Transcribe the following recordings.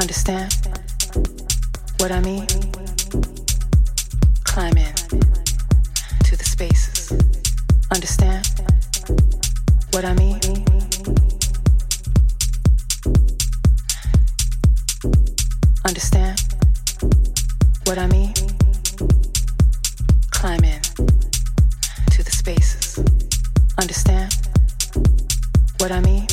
Understand what I mean? Climb in to the spaces. Understand what I mean? Understand what I mean? Climb in to the spaces. Understand what I mean?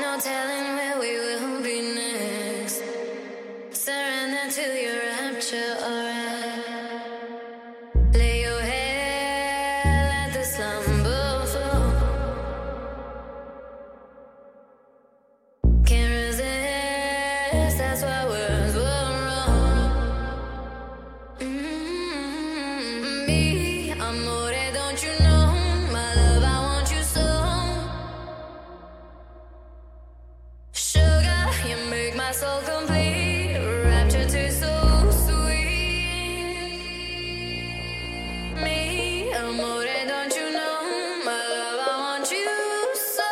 no telling where we will be next. Surrender to your rapture, alright. Lay your head, let the slumber fall. Can't resist, that's why words were wrong. Mi amore, don't you know? So complete, rapture tastes so sweet. Mi amore, don't you know, my love, I want you so.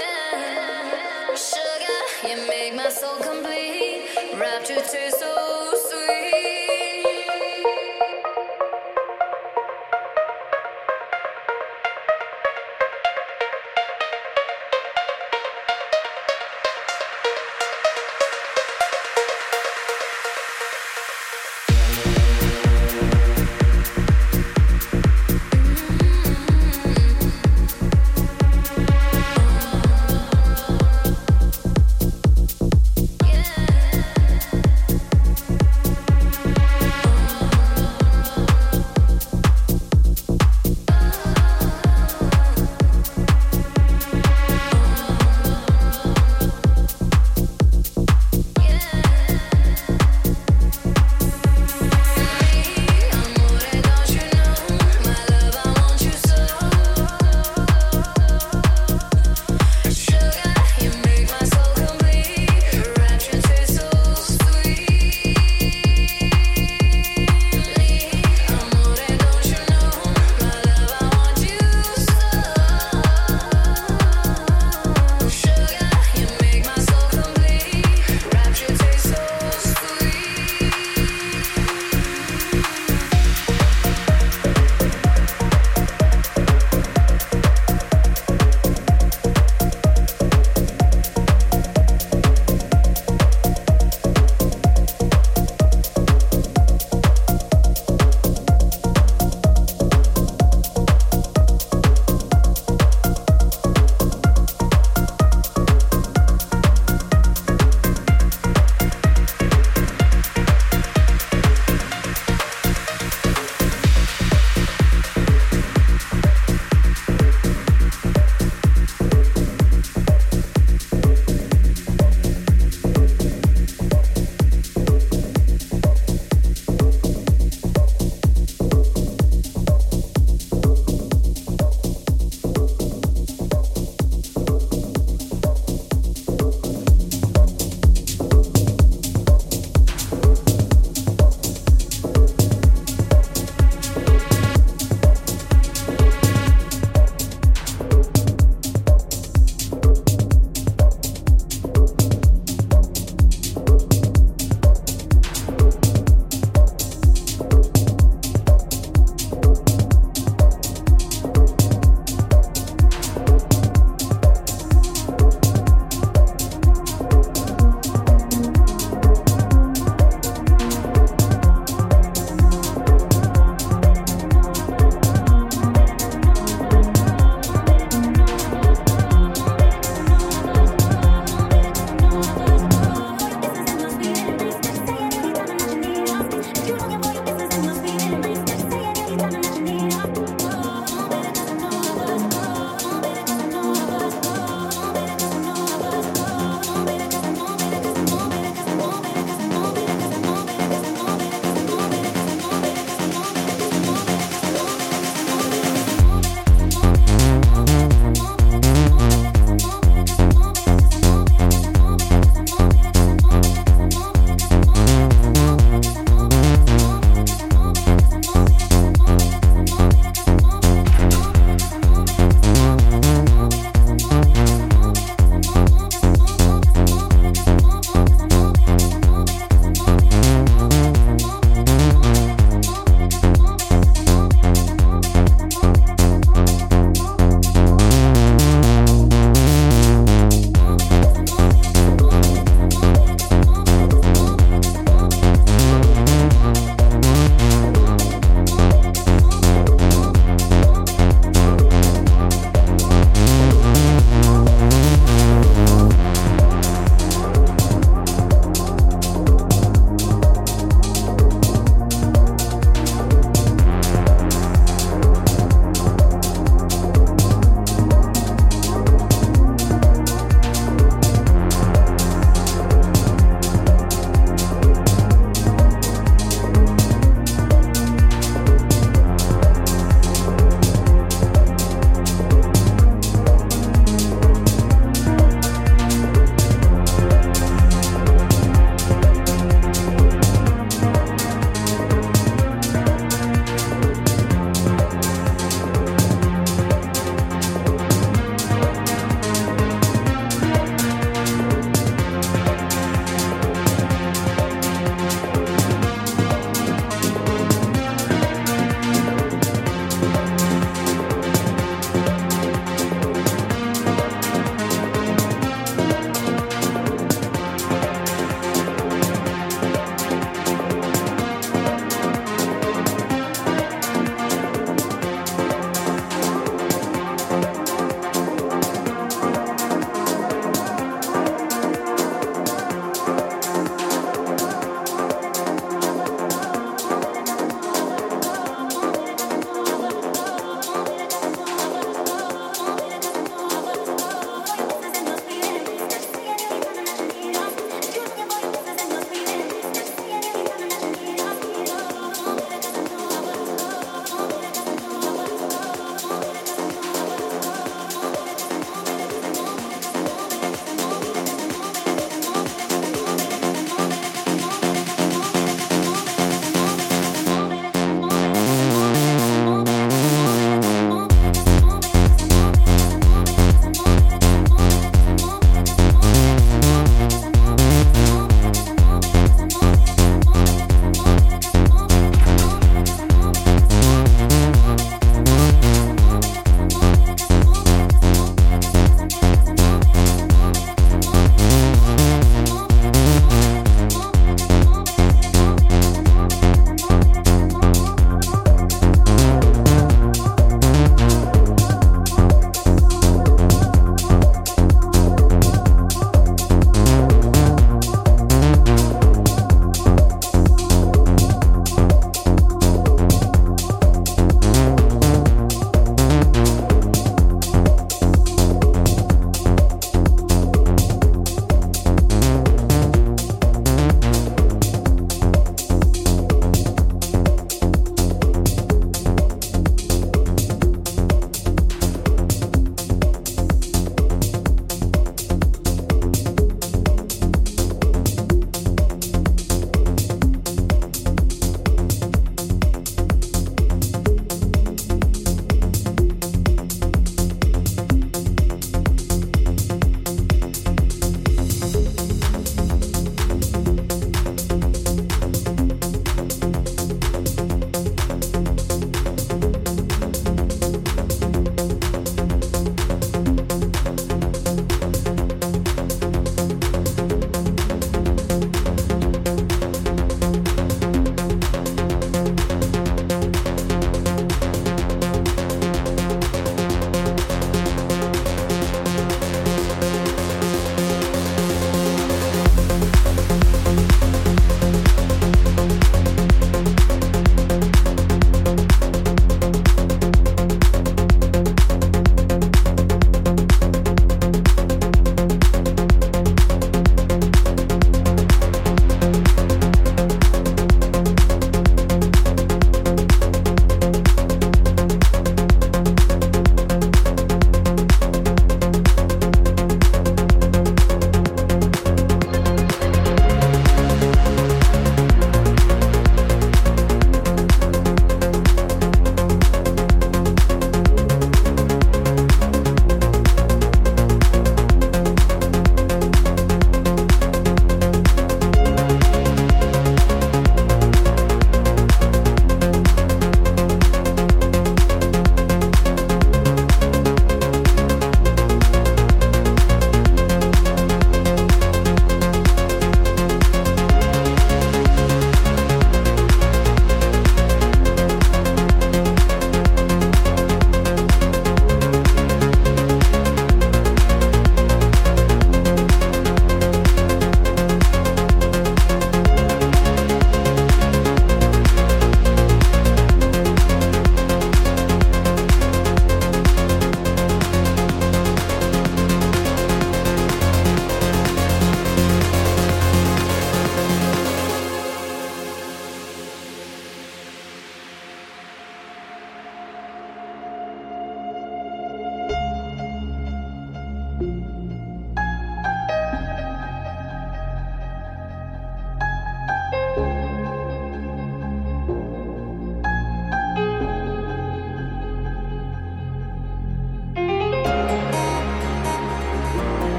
Yeah, sugar, you make my soul complete. Rapture tastes so sweet.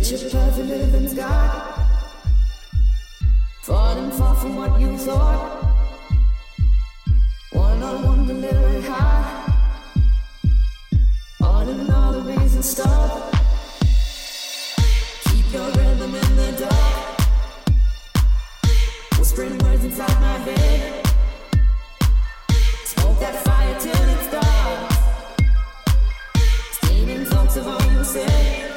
the children of the living God, falling far from what you thought. One on one, delivering high. All in all, the reason stop. Keep your rhythm in the dark. Whispering words inside my head. Smoke that fire till it's dark. Steaming thoughts of all you said.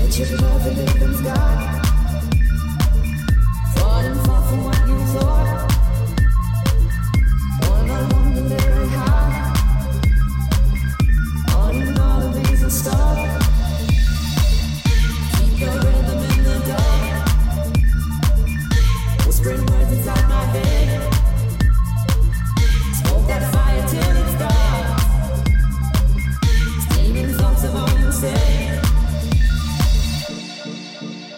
The children of the living God.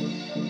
Thank you.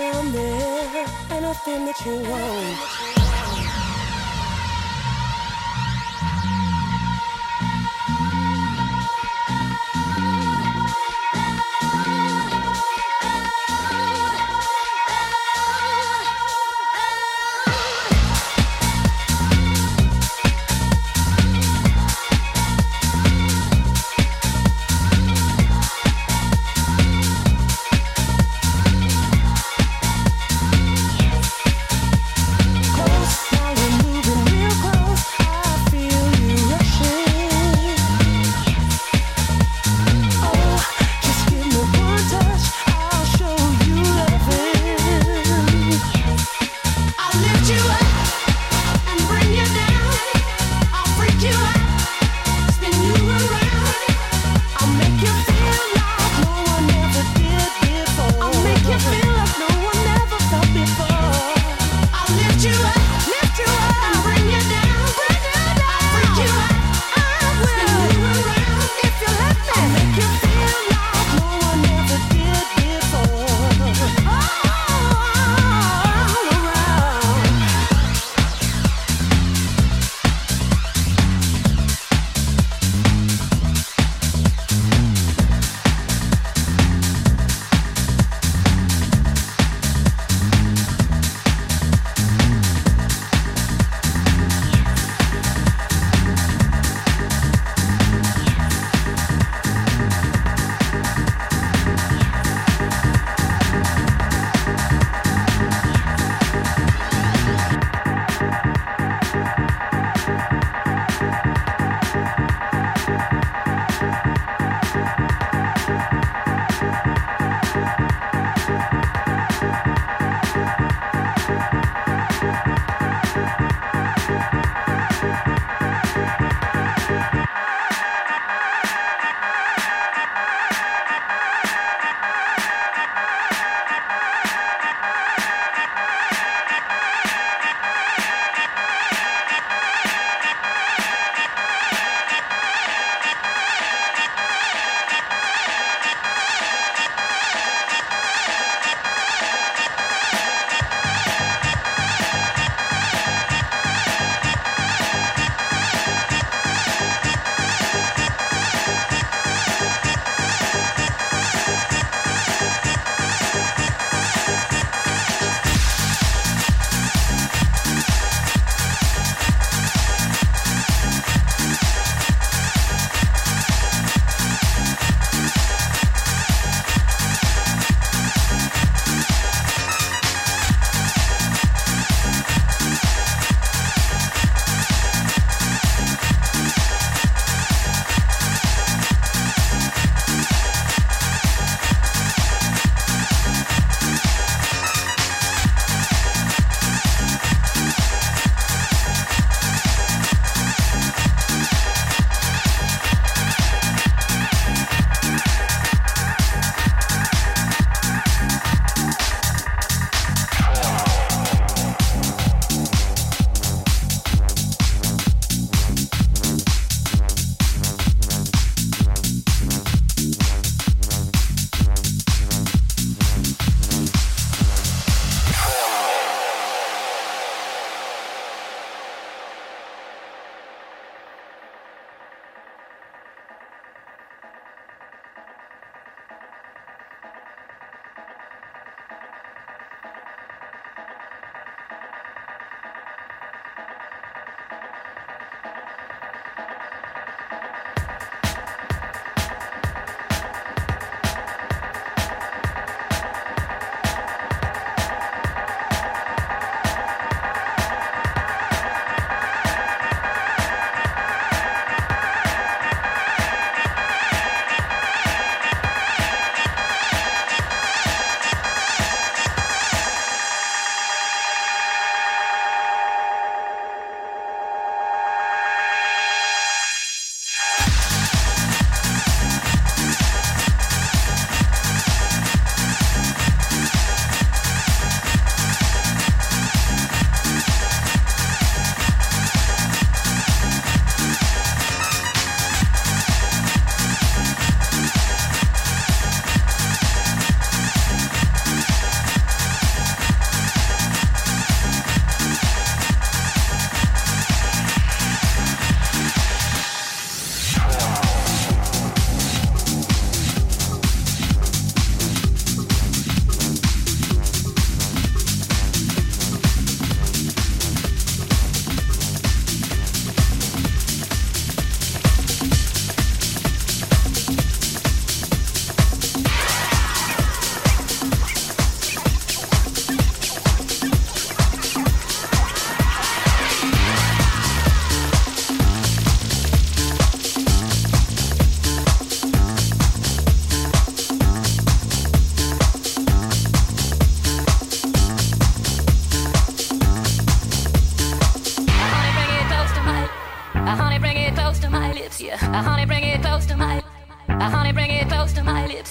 down there, anything that you want.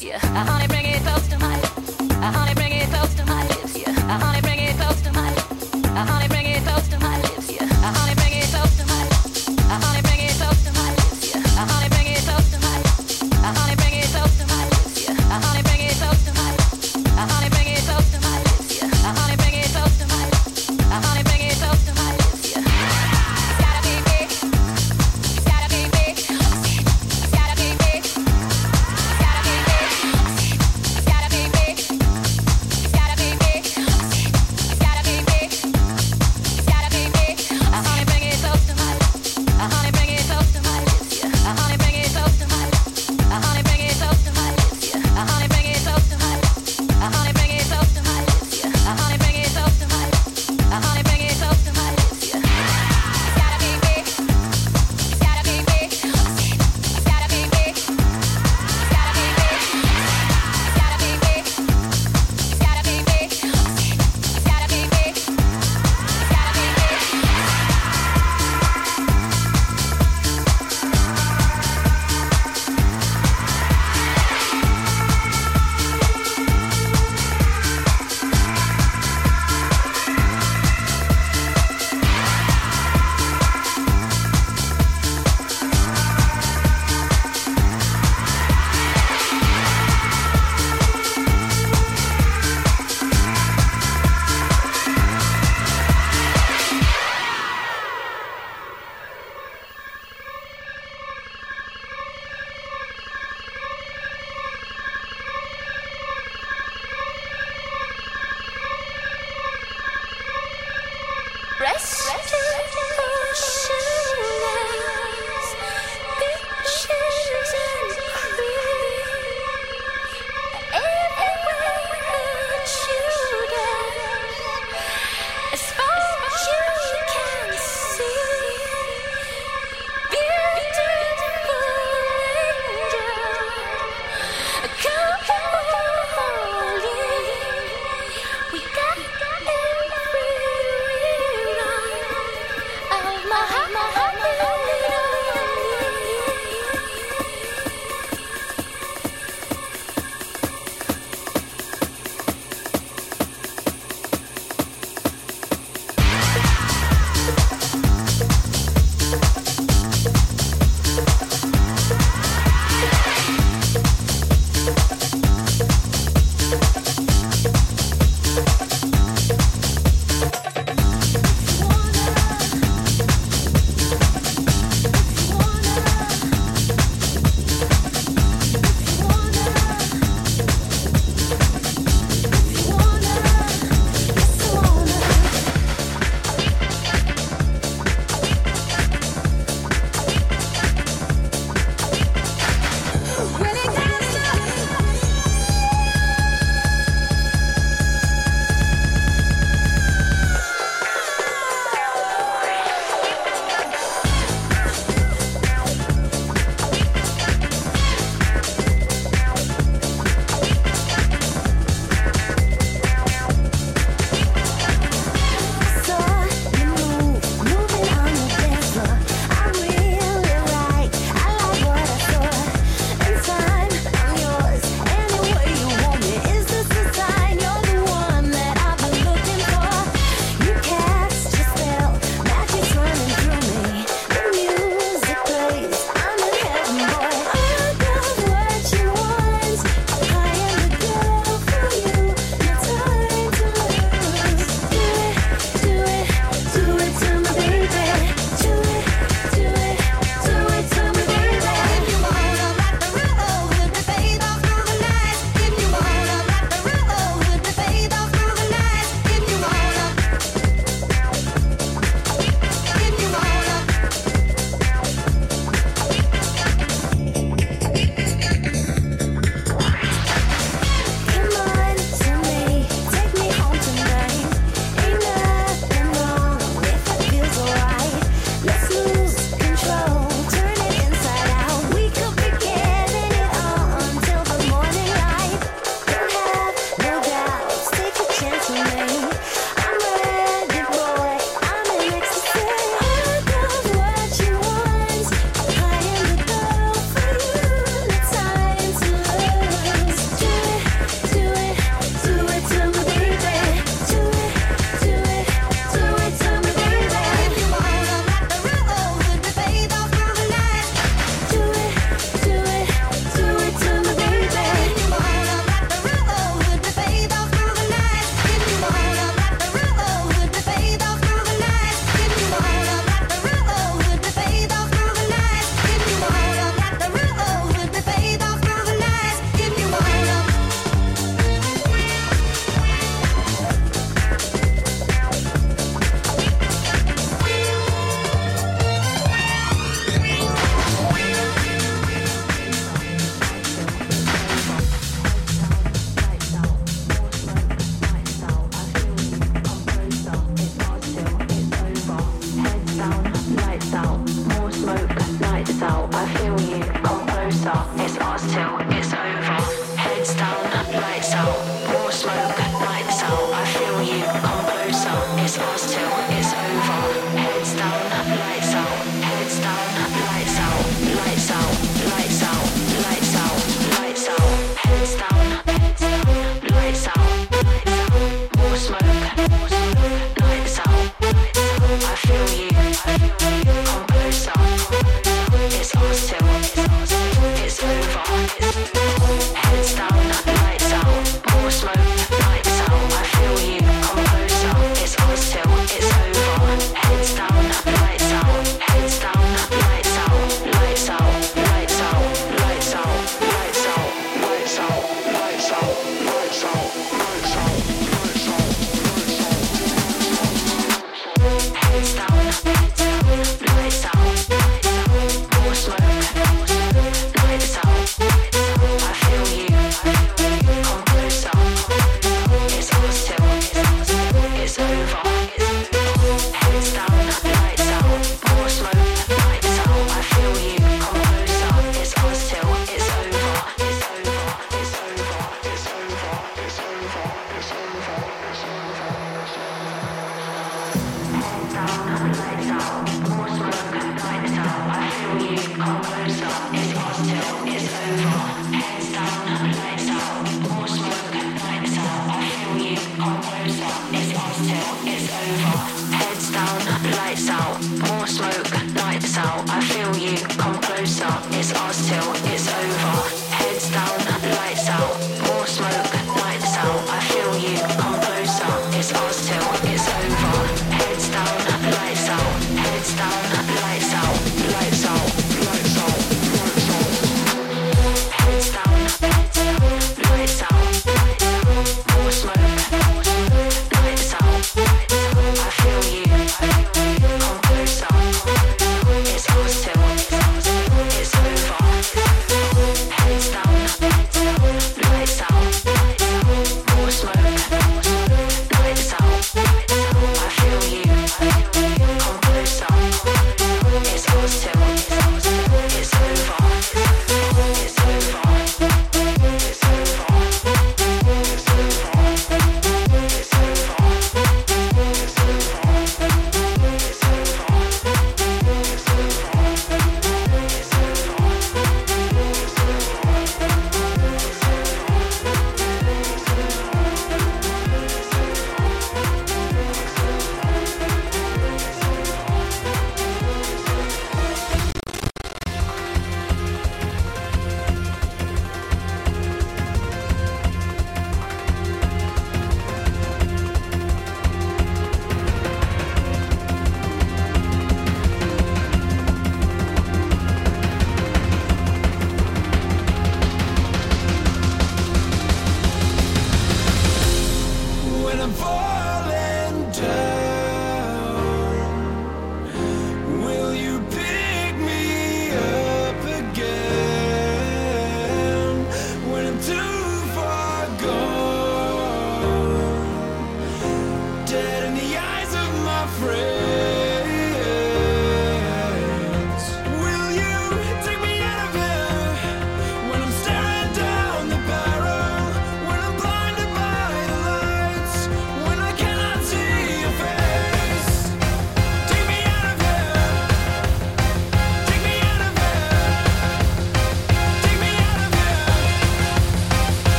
tear. I honey bring it close to my, I honey bring